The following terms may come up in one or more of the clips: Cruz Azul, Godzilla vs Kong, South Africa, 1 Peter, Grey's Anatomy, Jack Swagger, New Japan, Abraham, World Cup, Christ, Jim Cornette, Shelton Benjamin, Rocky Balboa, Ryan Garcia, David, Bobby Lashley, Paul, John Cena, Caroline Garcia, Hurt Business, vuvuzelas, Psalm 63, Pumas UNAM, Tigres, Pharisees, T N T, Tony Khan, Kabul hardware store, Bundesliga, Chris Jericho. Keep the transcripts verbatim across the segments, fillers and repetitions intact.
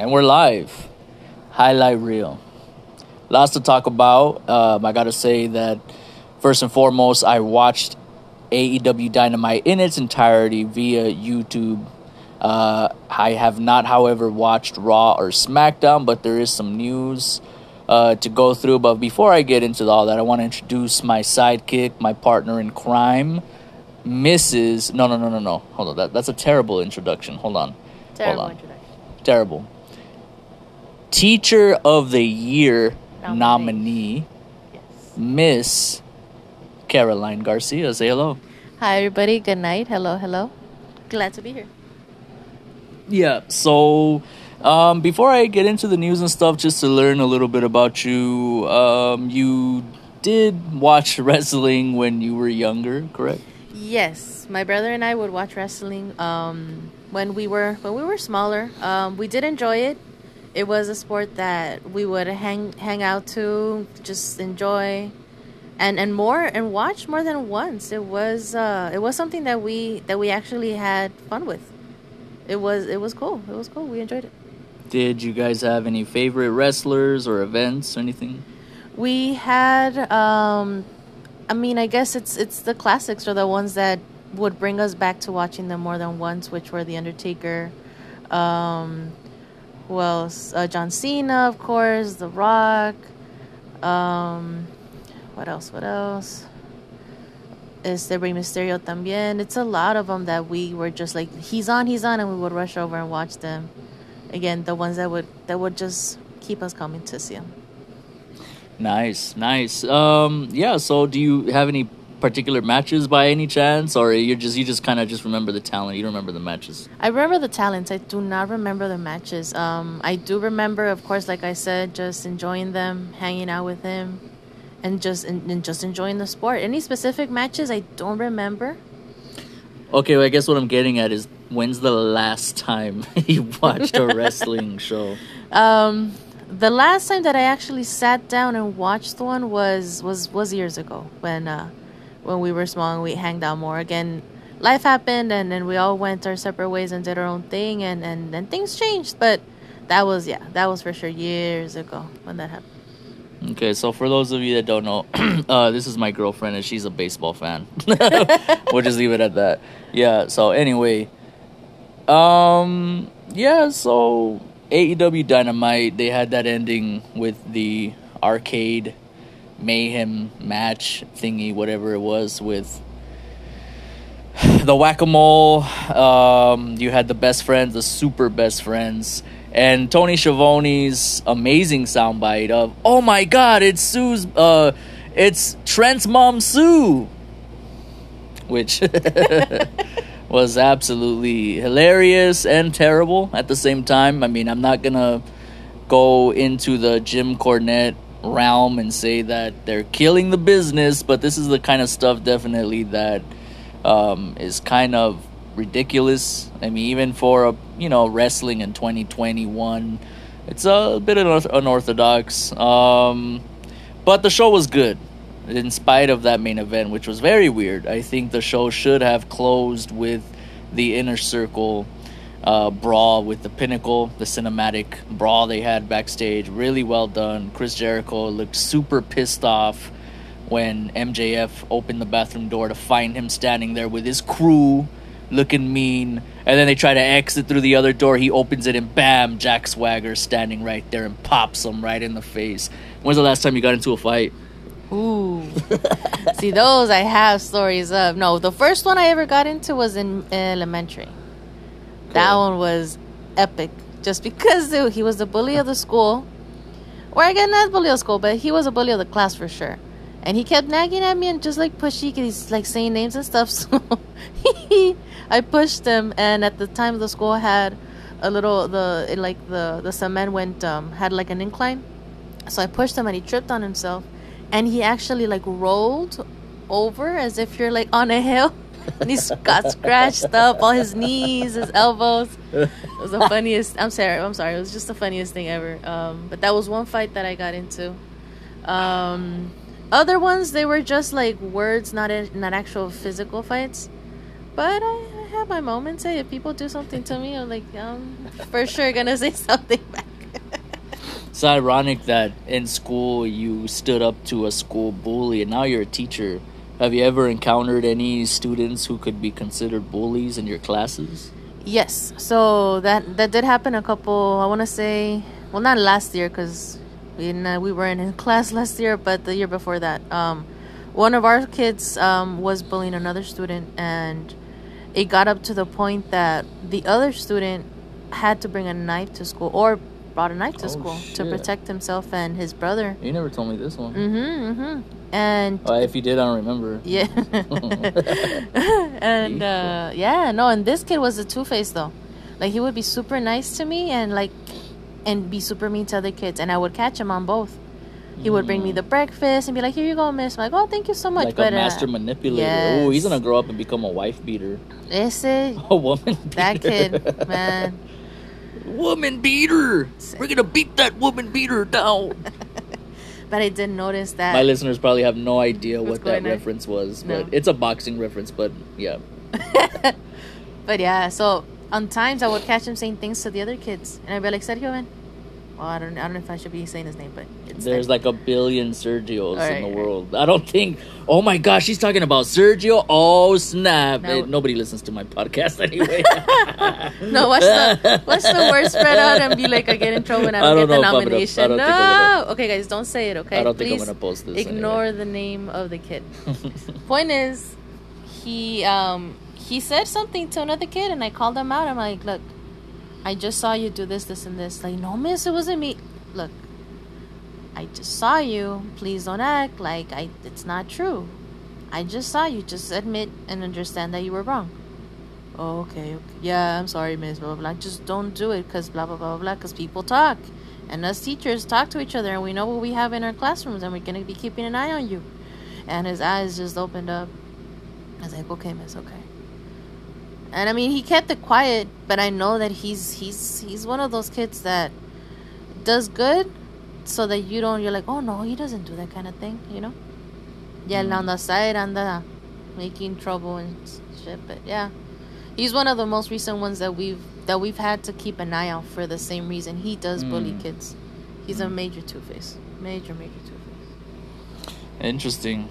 And we're live. Highlight reel. Lots to talk about. Um, I got to say that first and foremost, I watched A E W Dynamite in its entirety via YouTube. Uh, I have not, however, watched Raw or SmackDown, but there is some news uh, to go through. But before I get into all that, I want to introduce my sidekick, my partner in crime, Missus No, no, no, no, no. Hold on. That, that's a terrible introduction. Hold on. Terrible Hold on. introduction. Terrible. Teacher of the Year nominee, nominee, yes. Miss Caroline Garcia. Say hello. Hi, everybody. Good night. Hello, hello. Glad to be here. Yeah, so um, before I get into the news and stuff, just to learn a little bit about you, um, you did watch wrestling when you were younger, correct? Yes, my brother and I would watch wrestling um, when we were when we were smaller. Um, we did enjoy it. It was a sport that we would hang hang out to, just enjoy, and, and more and watch more than once. It was uh, it was something that we that we actually had fun with. It was it was cool. It was cool. We enjoyed it. Did you guys have any favorite wrestlers or events or anything? We had, um, I mean, I guess it's it's the classics or the ones that would bring us back to watching them more than once, which were The Undertaker. Um, Who else? Uh, John Cena, of course, The Rock. Um, what else? What else? Is there Rey Mysterio también? It's a lot of them that we were just like, he's on, he's on, and we would rush over and watch them. Again, the ones that would that would just keep us coming to see him. Nice, nice. Um, yeah. So, do you have any particular matches by any chance, or you just you just kind of just remember the talent? You don't remember the matches? I remember the talents. I do not remember the matches. Um, I do remember, of course, like I said, just enjoying them, hanging out with him, and just and, and just enjoying the sport. Any specific matches, I don't remember. Okay, well, I guess what I'm getting at is, when's the last time you watched a wrestling show? Um, the last time that I actually sat down and watched one was was was years ago when. Uh, When we were small and we hanged out more. Again, life happened and then we all went our separate ways and did our own thing, and, and, and things changed. But that was, yeah, that was for sure years ago when that happened. Okay, so for those of you that don't know, uh, this is my girlfriend and she's a baseball fan. We'll just leave it at that. Yeah, so anyway. Um, yeah, so A E W Dynamite, they had that ending with the arcade mayhem match thingy, whatever it was, with the whack-a-mole. Um, you had the best friends, the super best friends, and Tony Schiavone's amazing soundbite of, "Oh my God, it's Sue's, uh, it's Trent's mom, Sue," which was absolutely hilarious and terrible at the same time. I mean, I'm not gonna go into the Jim Cornette realm and say that they're killing the business, but this is the kind of stuff definitely that um is kind of ridiculous. I mean, even for a you know wrestling in twenty twenty-one, it's a bit unorthodox, um but the show was good in spite of that main event, which was very weird. I think the show should have closed with the Inner Circle Uh, brawl with the Pinnacle, the cinematic brawl they had backstage. Really well done. Chris Jericho looked super pissed off when M J F opened the bathroom door to find him standing there with his crew looking mean. And then they try to exit through the other door. He opens it and bam, Jack Swagger standing right there and pops him right in the face. When's the last time you got into a fight? Ooh. See, those I have stories of. No, the first one I ever got into was in elementary. That one was epic, just because it, he was the bully of the school. Or I guess not bully of the school, but he was a bully of the class for sure. And he kept nagging at me and just like pushy, because he's like saying names and stuff. So I pushed him, and at the time the school had a little the it, like the the cement went um had like an incline, so I pushed him and he tripped on himself, and he actually like rolled over as if you're like on a hill. And he got scratched up, all his knees, his elbows. It was the funniest. I'm sorry. I'm sorry. It was just the funniest thing ever. Um, but that was one fight that I got into. Um, other ones, they were just like words, not a, not actual physical fights. But I, I have my moments. Hey, if people do something to me, I'm like, I'm for sure gonna say something back. It's ironic that in school you stood up to a school bully, and now you're a teacher. Have you ever encountered any students who could be considered bullies in your classes? Yes. So that that did happen a couple, I want to say, well, not last year because we, we weren't in class last year, but the year before that. Um, one of our kids um, was bullying another student, and it got up to the point that the other student had to bring a knife to school, or brought a knife to oh, school shit. to protect himself and his brother. You never told me this one. Mm-hmm, mm-hmm. And well, if you did, I don't remember. Yeah. And uh, yeah, no, and this kid was a two-faced though. Like, he would be super nice to me and like, and be super mean to other kids, and I would catch him on both. He would bring me the breakfast and be like, "Here you go, miss." I'm like, "Oh, thank you so much." Like but, a master uh, manipulator. Yes. Oh, he's gonna grow up and become a wife beater. Is it a woman beater? That kid, man. Woman beater. We're gonna beat that woman beater down. But I did notice that my listeners probably have no idea What's what that on? reference was, but no. It's a boxing reference. But yeah. But yeah, so on times I would catch him saying things to the other kids, and I'd be like, "Sergio, man." Well, I don't, I don't know if I should be saying his name, but it's there's like, like a billion Sergios right, in the world. I don't think. Oh my gosh, she's talking about Sergio. Oh snap! No. It, nobody listens to my podcast anyway. No, what's the what's the word spread out and be like, I get in trouble and I don't, I don't get the nomination. Gonna, no, okay, guys, don't say it. Okay, I don't Please think I'm gonna post this. Ignore anyway. the name of the kid. Point is, he um he said something to another kid, and I called him out. I'm like, look. I just saw you do this, this, and this. Like, no, miss, it wasn't me. Look, I just saw you. Please don't act like I. It's not true. I just saw you. Just admit and understand that you were wrong. Oh, okay, okay. Yeah, I'm sorry, miss, blah, blah, blah. Just don't do it because blah, blah, blah, blah, because people talk. And us teachers talk to each other, and we know what we have in our classrooms, and we're going to be keeping an eye on you. And his eyes just opened up. I was like, okay, miss, okay. And I mean, he kept it quiet, but I know that he's he's he's one of those kids that does good so that you don't, you're like, oh no, he doesn't do that kind of thing, you know? Yeah, mm-hmm. On the side, on the making trouble and shit, but yeah. He's one of the most recent ones that we've that we've had to keep an eye out for the same reason. He does mm-hmm. bully kids. He's mm-hmm. a major two-face. Major, major two-face. Interesting.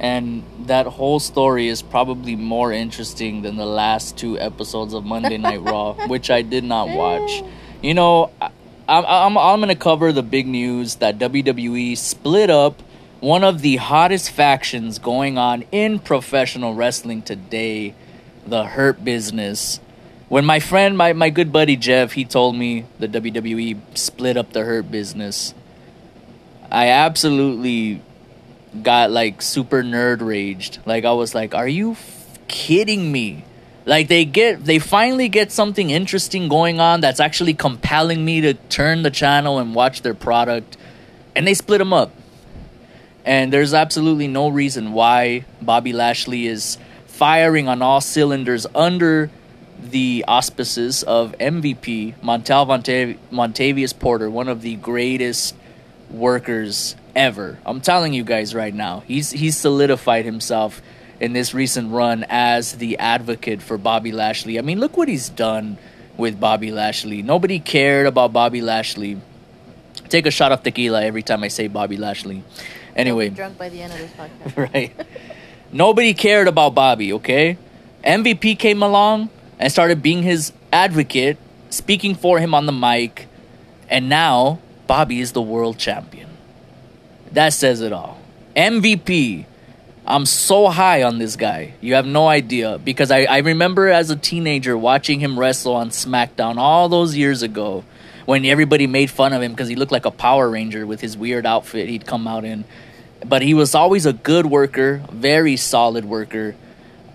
And that whole story is probably more interesting than the last two episodes of Monday Night Raw, which I did not watch. You know, I, I, I'm I'm gonna cover the big news that W W E split up one of the hottest factions going on in professional wrestling today, the Hurt Business. When my friend, my, my good buddy Jeff, he told me the W W E split up the Hurt Business, I absolutely got like super nerd raged. Like, I was like, are you f- kidding me? Like, they get they finally get something interesting going on that's actually compelling me to turn the channel and watch their product, and they split them up. And there's absolutely no reason why. Bobby Lashley is firing on all cylinders under the auspices of M V P Montel Vontav- Vontavious Porter, one of the greatest workers ever. I'm telling you guys right now, he's he's solidified himself in this recent run as the advocate for Bobby Lashley. I mean, look what he's done with Bobby Lashley. Nobody cared about Bobby Lashley. Take a shot of tequila every time I say Bobby Lashley. Anyway, I'll be drunk by the end of this podcast. Right. Nobody cared about Bobby, okay? M V P came along and started being his advocate, speaking for him on the mic, and now Bobby is the world champion. That says it all. M V P. I'm so high on this guy. You have no idea. Because I, I remember as a teenager watching him wrestle on SmackDown all those years ago when everybody made fun of him because he looked like a Power Ranger with his weird outfit he'd come out in. But he was always a good worker, very solid worker.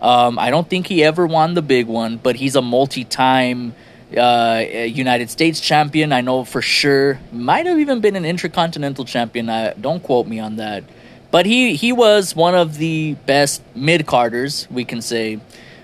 Um, I don't think he ever won the big one, but he's a multi-time Uh, United States champion, I know for sure. Might have even been an intercontinental champion. I, don't quote me on that. But he, he was one of the best mid-carders, we can say,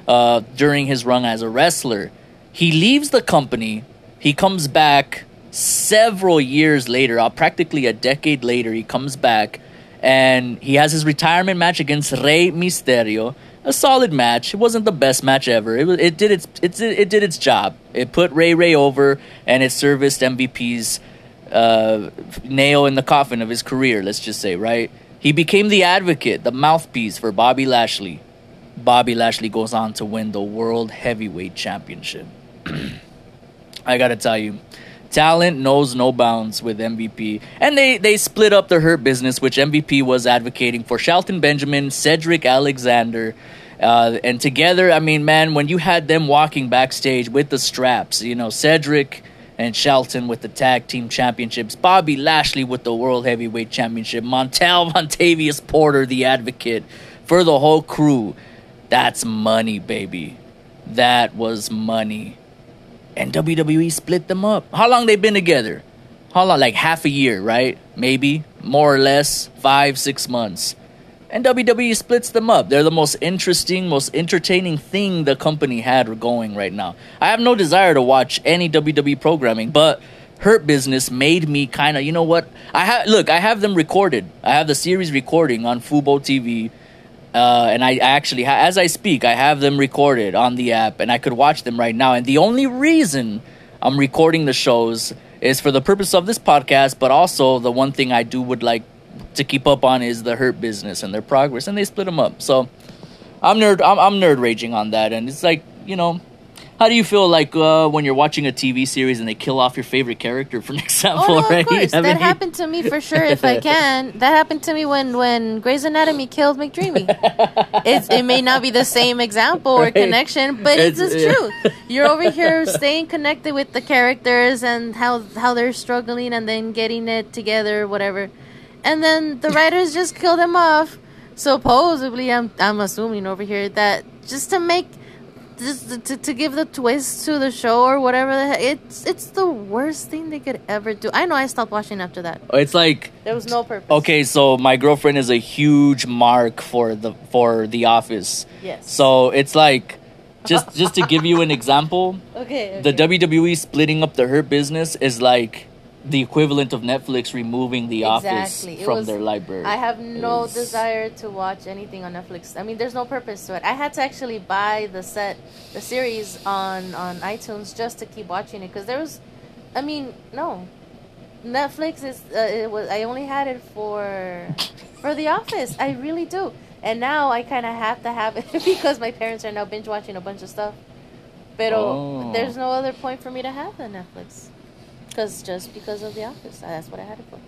uh, during his run as a wrestler. He leaves the company. He comes back several years later, uh, practically a decade later, he comes back. And he has his retirement match against Rey Mysterio, a solid match. It wasn't the best match ever. It was, it did its it did, it did its job. It put Ray Ray over, and it serviced M V P's uh, nail in the coffin of his career. Let's just say, right? He became the advocate, the mouthpiece for Bobby Lashley. Bobby Lashley goes on to win the World Heavyweight Championship. I gotta tell you, talent knows no bounds with M V P. And they, they split up the Hurt Business, which M V P was advocating for Shelton Benjamin, Cedric Alexander. Uh, and together, I mean, man, when you had them walking backstage with the straps, you know, Cedric and Shelton with the tag team championships, Bobby Lashley with the World Heavyweight Championship, Montel Vontavious Porter, the advocate for the whole crew. That's money, baby. That was money. And W W E split them up. How long they been together? How long? Like half a year, right? Maybe. More or less. Five, six months. And W W E splits them up. They're the most interesting, most entertaining thing the company had going right now. I have no desire to watch any W W E programming, but Hurt Business made me kind of, you know what? I ha- Look, I have them recorded. I have the series recording on Fubo T V. Uh, and I actually, ha- as I speak, I have them recorded on the app, and I could watch them right now. And the only reason I'm recording the shows is for the purpose of this podcast, but also the one thing I do would like to keep up on is the Hurt Business and their progress. And they split them up, so I'm nerd, I'm, I'm nerd raging on that. And it's like, you know, how do you feel like uh, when you're watching a T V series and they kill off your favorite character, for example? Oh, no, right? Of course, I mean, that happened to me for sure. If I can, that happened to me when, when Grey's Anatomy killed McDreamy. It's, it may not be the same example or right? connection, but it's, it's just true. Yeah. You're over here staying connected with the characters and how how they're struggling and then getting it together, whatever. And then the writers just kill them off. Supposedly, I'm I'm assuming over here that just to make. Just to, to give the twist to the show or whatever the heck. It's, it's the worst thing they could ever do. I know I stopped watching after that. It's like... There was no purpose. Okay, so my girlfriend is a huge mark for the for The Office. Yes. So it's like... Just just to give you an example. Okay, okay. The W W E splitting up the Hurt Business is like... the equivalent of Netflix removing The exactly. Office from was, their library. I have no was... desire to watch anything on Netflix. I mean, there's no purpose to it. I had to actually buy the set, the series on, on iTunes just to keep watching it because there was, I mean, no, Netflix is. Uh, it was. I only had it for for The Office. I really do. And now I kind of have to have it because my parents are now binge watching a bunch of stuff. Pero oh. There's no other point for me to have the Netflix. Because just because of The Office, that's what I had it for.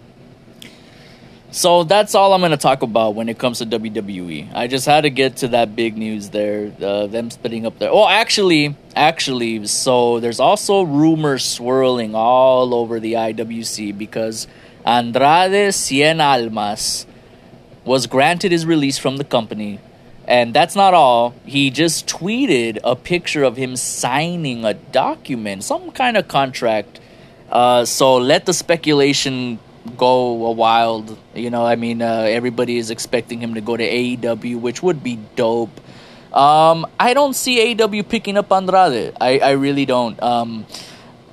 So that's all I'm going to talk about when it comes to W W E. I just had to get to that big news there, uh, them splitting up there. Oh, actually, actually, so there's also rumors swirling all over the I W C because Andrade Cien Almas was granted his release from the company. And that's not all. He just tweeted a picture of him signing a document, some kind of contract. Uh, so let the speculation go a wild, you know, I mean, uh, everybody is expecting him to go to A E W, which would be dope. Um, I don't see A E W picking up Andrade. I, I really don't. Um,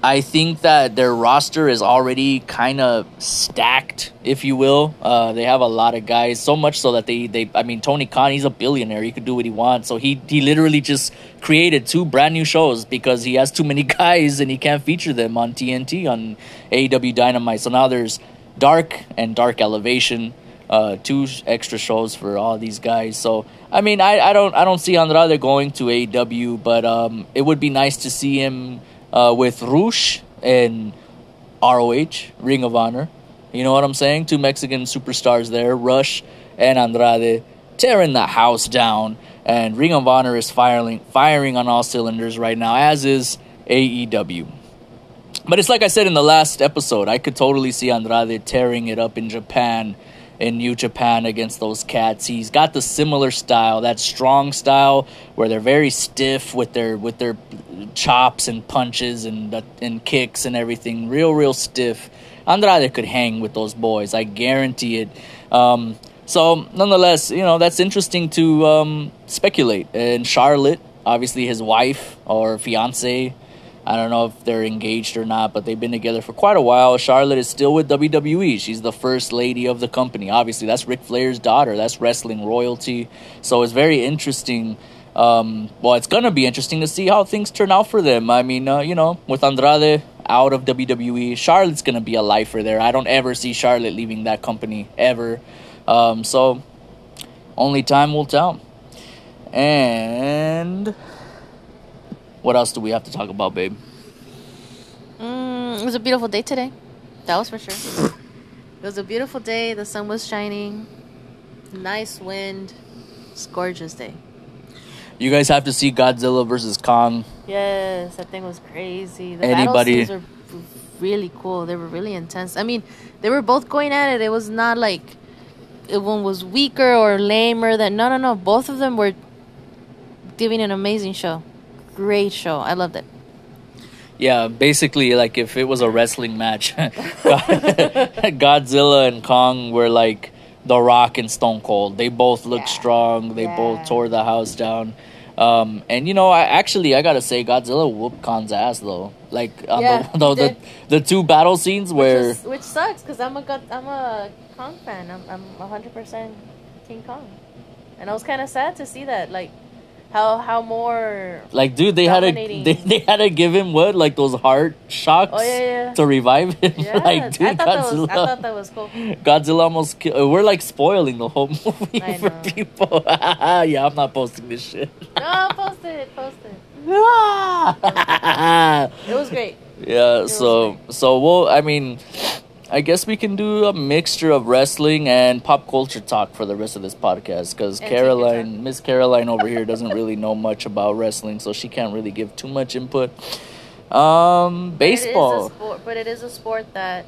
I think that their roster is already kind of stacked, if you will. Uh, they have a lot of guys, so much so that they, they, I mean, Tony Khan, he's a billionaire. He could do what he wants. So he, he literally just created two brand new shows because he has too many guys and he can't feature them on T N T, on A E W Dynamite. So now there's Dark and Dark Elevation, uh, two extra shows for all these guys. So, I mean, I, I don't I don't see Andrade going to A E W, but um, it would be nice to see him... Uh, with Rush and R O H, Ring of Honor. You know what I'm saying? Two Mexican superstars there, Rush and Andrade, tearing the house down. And Ring of Honor is firing, firing on all cylinders right now, as is A E W. But it's like I said in the last episode, I could totally see Andrade tearing it up in Japan, in New Japan against those cats. He's got the similar style, that strong style where they're very stiff with their with their chops and punches and and kicks and everything. Real, real stiff. Andrade could hang with those boys. I guarantee it. Um, so, nonetheless, you know, that's interesting to um, speculate. And Charlotte, obviously his wife or fiance, I don't know if they're engaged or not, but they've been together for quite a while. Charlotte is still with W W E. She's the first lady of the company. Obviously, that's Ric Flair's daughter. That's wrestling royalty. So it's very interesting. Um, well, it's going to be interesting to see how things turn out for them. I mean, uh, you know, with Andrade out of W W E, Charlotte's going to be a lifer there. I don't ever see Charlotte leaving that company, ever. Um, so only time will tell. And what else do we have to talk about, babe? Mm, it was a beautiful day today. That was for sure. It was a beautiful day. The sun was shining. Nice wind. It's a gorgeous day. You guys have to see Godzilla versus Kong. Yes, that thing was crazy. The Anybody? battle scenes were really cool. They were really intense. I mean, they were both going at it. It was not like one was weaker or lamer. Than, no, no, no. Both of them were giving an amazing show. Great show. I loved it. Yeah, basically, like, if it was a wrestling match, God- Godzilla and Kong were like The Rock and Stone Cold. They both looked yeah. strong. They yeah. both tore the house down. Um, and, you know, I actually, I gotta say, Godzilla whooped Kong's ass, though. Like, um, yeah, the, the, the two battle scenes which where... Is, which sucks, because I'm a, I'm a Kong fan. I'm, I'm one hundred percent King Kong. And I was kind of sad to see that, like, How how more like dude they had to they, they had to give him what like those heart shocks oh, yeah, yeah. to revive him yeah. like dude I thought, Godzilla, that was, I thought that was cool. Godzilla almost killed. We're like spoiling the whole movie I for know. people. Yeah, I'm not posting this shit. No, post it, post it. It was great. Yeah, it so great. so well I mean. I guess we can do a mixture of wrestling and pop culture talk for the rest of this podcast because Caroline, Miss Caroline over here doesn't really know much about wrestling, so she can't really give too much input. Um, baseball. But it is a sport, but it is a sport that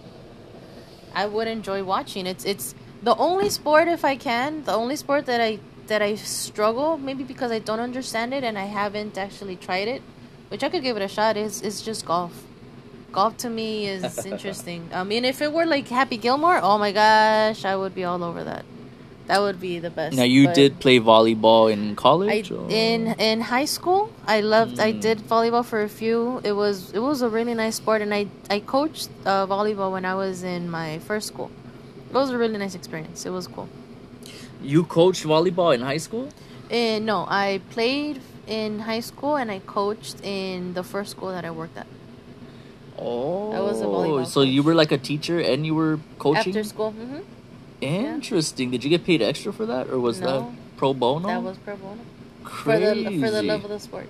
I would enjoy watching. It's it's the only sport if I can, the only sport that I that I struggle, maybe because I don't understand it and I haven't actually tried it, which I could give it a shot, is is just golf. Golf to me is interesting. I mean, if it were like Happy Gilmore, oh my gosh, I would be all over that. That would be the best. Now, you but did play volleyball in college? I, in in high school, I loved. Mm. I did volleyball for a few. It was it was a really nice sport, and I I coached uh, volleyball when I was in my first school. It was a really nice experience. It was cool. You coached volleyball in high school? Uh, no, I played in high school, and I coached in the first school that I worked at. Oh, I was a volleyball so coach. You were like a teacher and you were coaching? After school. Mm-hmm. Interesting. Yeah. Did you get paid extra for that or was no, that pro bono? That was pro bono. Crazy. For the, for the love of the sport.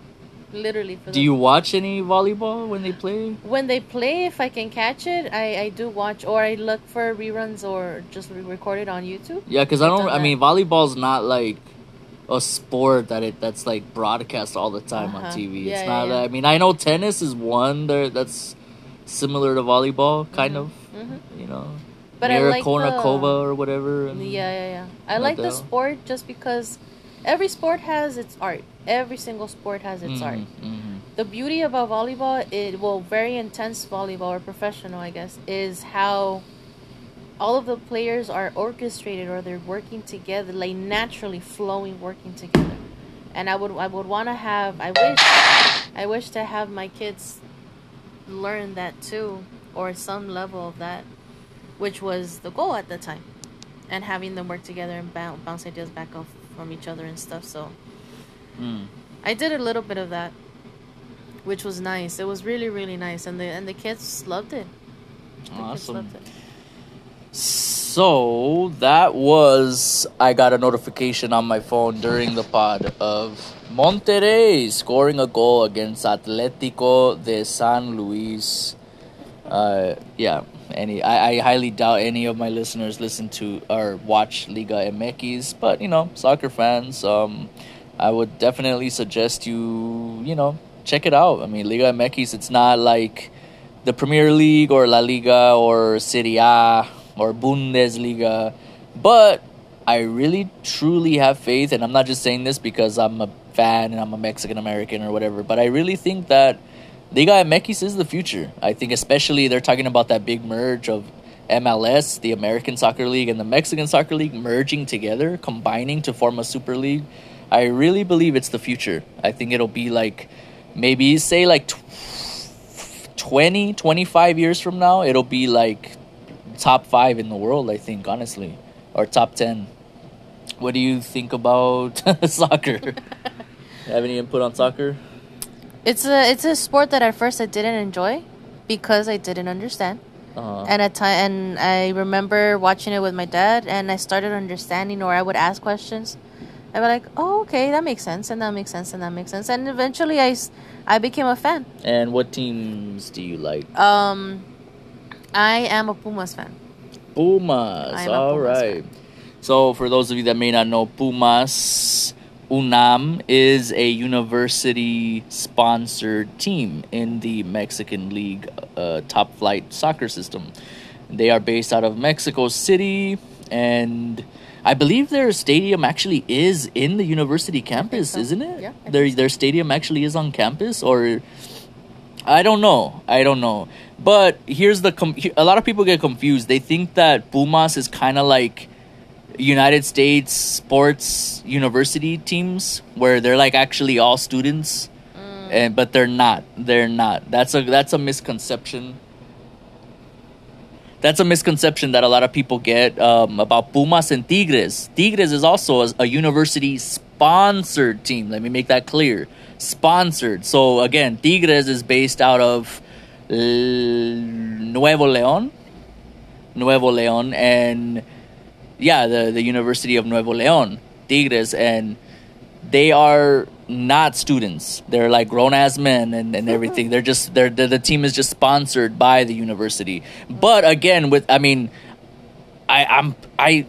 Literally. For the Do you watch any volleyball when they play? When they play, if I can catch it, I, I do watch or I look for reruns or just record it on YouTube. Yeah, because I don't, I mean, volleyball's not like a sport that it that's like broadcast all the time uh-huh. on T V. Yeah, it's not yeah, yeah. I mean, I know tennis is one there that's similar to volleyball, kind mm-hmm. of, mm-hmm. you know, but I like Konnikova the, or whatever. And yeah, yeah, yeah. I like the sport just because every sport has its art. Every single sport has its mm-hmm. art. Mm-hmm. The beauty about volleyball, it well, very intense volleyball or professional, I guess, is how all of the players are orchestrated or they're working together, like naturally flowing, working together. And I would, I would want to have. I wish, I wish to have my kids learn that too, or some level of that, which was the goal at the time, and having them work together and bounce, bounce ideas back off from each other and stuff. So mm. I did a little bit of that, which was nice. It was really, really nice, and the and the kids loved it. The awesome. Kids loved it. So that was. I got a notification on my phone during the pod of Monterrey scoring a goal against Atlético de San Luis. Uh, yeah, any I, I highly doubt any of my listeners listen to or watch Liga M X, but you know, soccer fans, um, I would definitely suggest you, you know, check it out. I mean, Liga M X, it's not like the Premier League or La Liga or Serie A or Bundesliga, but I really, truly have faith, and I'm not just saying this because I'm a fan and I'm a Mexican-American or whatever, but I really think that Liga M X is the future. I think especially they're talking about that big merge of M L S, the American Soccer League, and the Mexican Soccer League merging together, combining to form a Super League. I really believe it's the future. I think it'll be like, maybe say like twenty, twenty-five years from now, it'll be like top five in the world, I think, honestly, or top ten. What do you think about soccer? Have any input on soccer? It's a it's a sport that at first I didn't enjoy because I didn't understand. Uh-huh. And at time, and I remember watching it with my dad, and I started understanding, or I would ask questions. I'd be like, oh, okay, that makes sense, and that makes sense, and that makes sense. And eventually I, I became a fan. And what teams do you like? Um, I am a Pumas fan. Pumas, all right. Fan. So for those of you that may not know, Pumas UNAM is a university-sponsored team in the Mexican League uh, top-flight soccer system. They are based out of Mexico City, and I believe their stadium actually is in the university campus, so. Isn't it? Yeah, their their stadium actually is on campus, or I don't know. I don't know. But here's the com- a lot of people get confused. They think that Pumas is kind of like United States sports university teams, where they're like actually all students, mm. and but they're not. They're not. That's a that's a misconception. That's a misconception that a lot of people get um, about Pumas and Tigres. Tigres is also a, a university-sponsored team. Let me make that clear. Sponsored. So, again, Tigres is based out of L- Nuevo León. Nuevo León. And, yeah, the, the University of Nuevo León. Tigres. And they are not students. They're like grown-ass men and, and everything. They're just they're, they're the team is just sponsored by the university. But again, with I mean, I I'm I.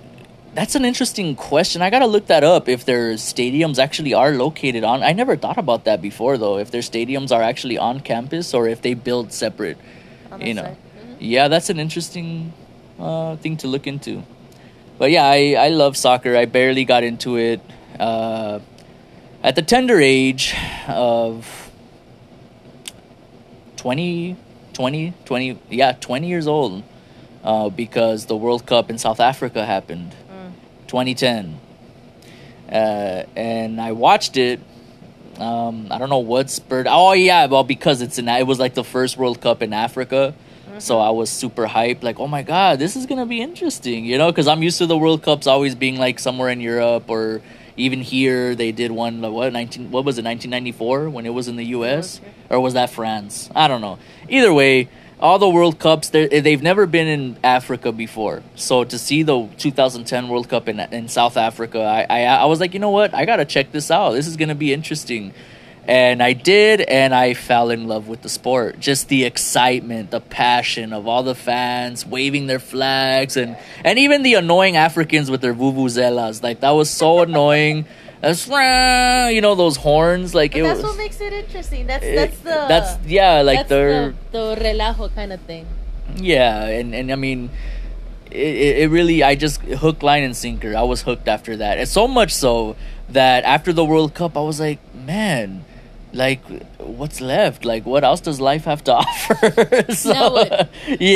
That's an interesting question. I gotta look that up. If their stadiums actually are located on, I never thought about that before though. If their stadiums are actually on campus or if they build separate, you know. Mm-hmm. Yeah, that's an interesting uh, thing to look into. But yeah, I I love soccer. I barely got into it. Uh, At the tender age of twenty, twenty, twenty, yeah, twenty years old, uh, because the World Cup in South Africa happened, mm. twenty ten. Uh, and I watched it. Um, I don't know what spurred. Oh, yeah, well, because it's in, it was like the first World Cup in Africa. Mm-hmm. So I was super hyped, like, oh, my God, this is going to be interesting, you know, because I'm used to the World Cups always being like somewhere in Europe or even here, they did one. Like, what nineteen? What was it? Nineteen ninety-four, when it was in the U S Okay. Or was that France? I don't know. Either way, all the World Cups, they've never been in Africa before. So to see the two thousand ten World Cup in in South Africa, I I, I was like, you know what? I gotta check this out. This is gonna be interesting. And I did, and I fell in love with the sport. Just the excitement, the passion of all the fans waving their flags, and, and even the annoying Africans with their vuvuzelas. Like, that was so annoying. That's, you know, those horns. Like it that's was, what makes it interesting. That's, that's the... That's, yeah, like that's their, the, the relajo kind of thing. Yeah, and, and I mean, it, it really, I just, hook, line, and sinker. I was hooked after that. And so much so that after the World Cup, I was like, man... Like, what's left? Like, what else does life have to offer? so, no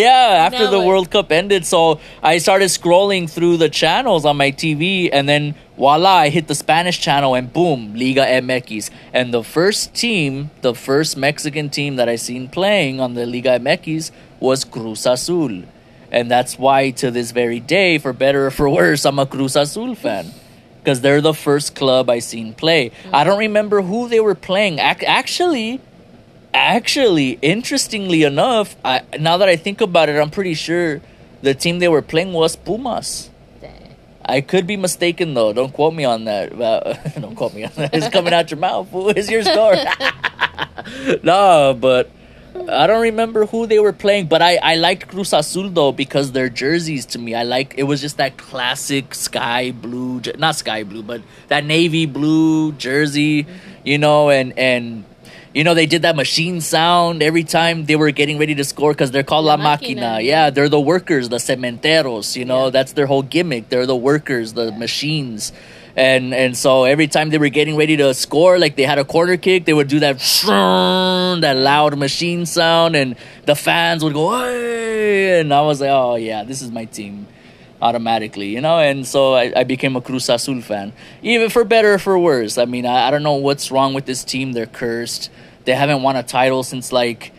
yeah, after no the way. World Cup ended, so I started scrolling through the channels on my T V, and then voila, I hit the Spanish channel, and boom, Liga M X. And the first team, the first Mexican team that I seen playing on the Liga M X was Cruz Azul. And that's why, to this very day, for better or for worse, I'm a Cruz Azul fan. Because they're the first club I seen play. Mm-hmm. I don't remember who they were playing. Ac- actually, actually, interestingly enough, I, now that I think about it, I'm pretty sure the team they were playing was Pumas. Dang. I could be mistaken, though. Don't quote me on that. Uh, don't quote me on that. It's coming out your mouth. Who is your score? No, but I don't remember who they were playing. But I, I liked Cruz Azul, though, because their jerseys, to me, I like. It was just that classic sky blue, not sky blue, but that navy blue jersey, mm-hmm. you know, and, and, you know, they did that machine sound every time they were getting ready to score because they're called La, La Máquina. Máquina. Yeah, they're the workers, the cementeros, you know, yeah. That's their whole gimmick. They're the workers, the yeah. machines. And and so every time they were getting ready to score, like they had a corner kick, they would do that that loud machine sound, and the fans would go, hey! And I was like, oh yeah, this is my team, automatically, you know. And so I, I became a Cruz Azul fan, even for better or for worse. I mean, I, I don't know what's wrong with this team. They're cursed. They haven't won a title since like.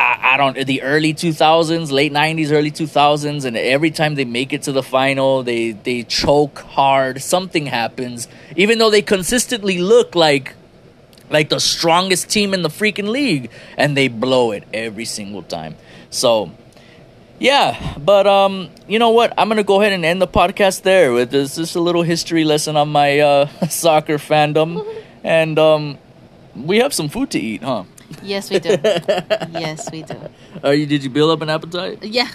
I, I don't the early two thousands, late nineties, early two thousands, and every time they make it to the final, they they choke hard. Something happens, even though they consistently look like like the strongest team in the freaking league, and they blow it every single time. So yeah, but um, you know what? I'm gonna go ahead and end the podcast there with this, just a little history lesson on my uh, soccer fandom, and um, we have some food to eat, huh? Yes, we do. Yes, we do. Uh, you, did you build up an appetite? Yeah.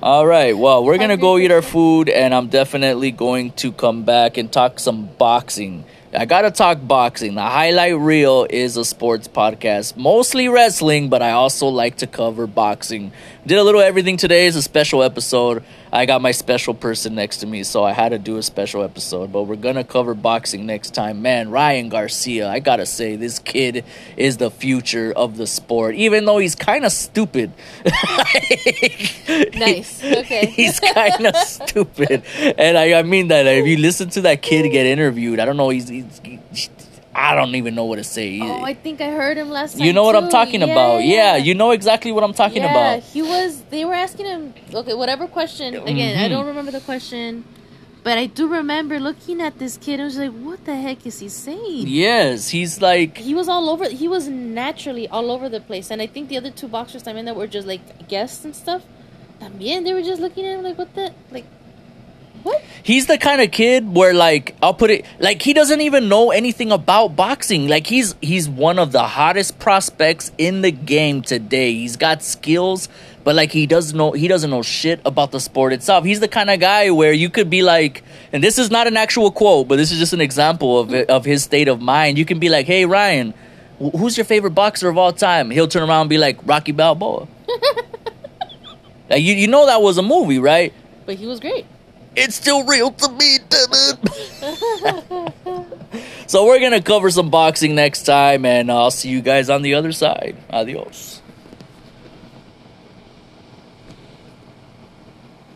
All right. Well, we're gonna go eat our food, and I'm definitely going to come back and talk some boxing. I gotta talk boxing. The highlight reel is a sports podcast, mostly wrestling, but I also like to cover boxing. Did a little everything today. Is a special episode. I got my special person next to me, so I had to do a special episode. But we're gonna cover boxing next time. Man, Ryan Garcia, I gotta say, this kid is the future of the sport, even though he's kind of stupid. Nice. Okay. He's kind of stupid, and I, I mean that. If you listen to that kid get interviewed, I don't know. He's I don't even know what to say. Oh, I think I heard him last time. You know what too. I'm talking yeah, about. Yeah. yeah, you know exactly what I'm talking yeah, about. He was, they were asking him, okay, whatever question. Again, mm-hmm. I don't remember the question, but I do remember looking at this kid. I was like, what the heck is he saying? Yes, he's like... He was all over, he was naturally all over the place. And I think the other two boxers I mean that were just like guests and stuff. También, they were just looking at him like, what the, like... What? He's the kind of kid where, like, I'll put it, like, he doesn't even know anything about boxing. Like, he's he's one of the hottest prospects in the game today. He's got skills, but, like, he doesn't know he doesn't know shit about the sport itself. He's the kind of guy where you could be like, and this is not an actual quote, but this is just an example of it, of his state of mind. You can be like, hey, Ryan, who's your favorite boxer of all time? He'll turn around and be like, Rocky Balboa. Like, you, you know that was a movie, right? But he was great. It's still real to me, damn it. So we're going to cover some boxing next time, and I'll see you guys on the other side. Adios.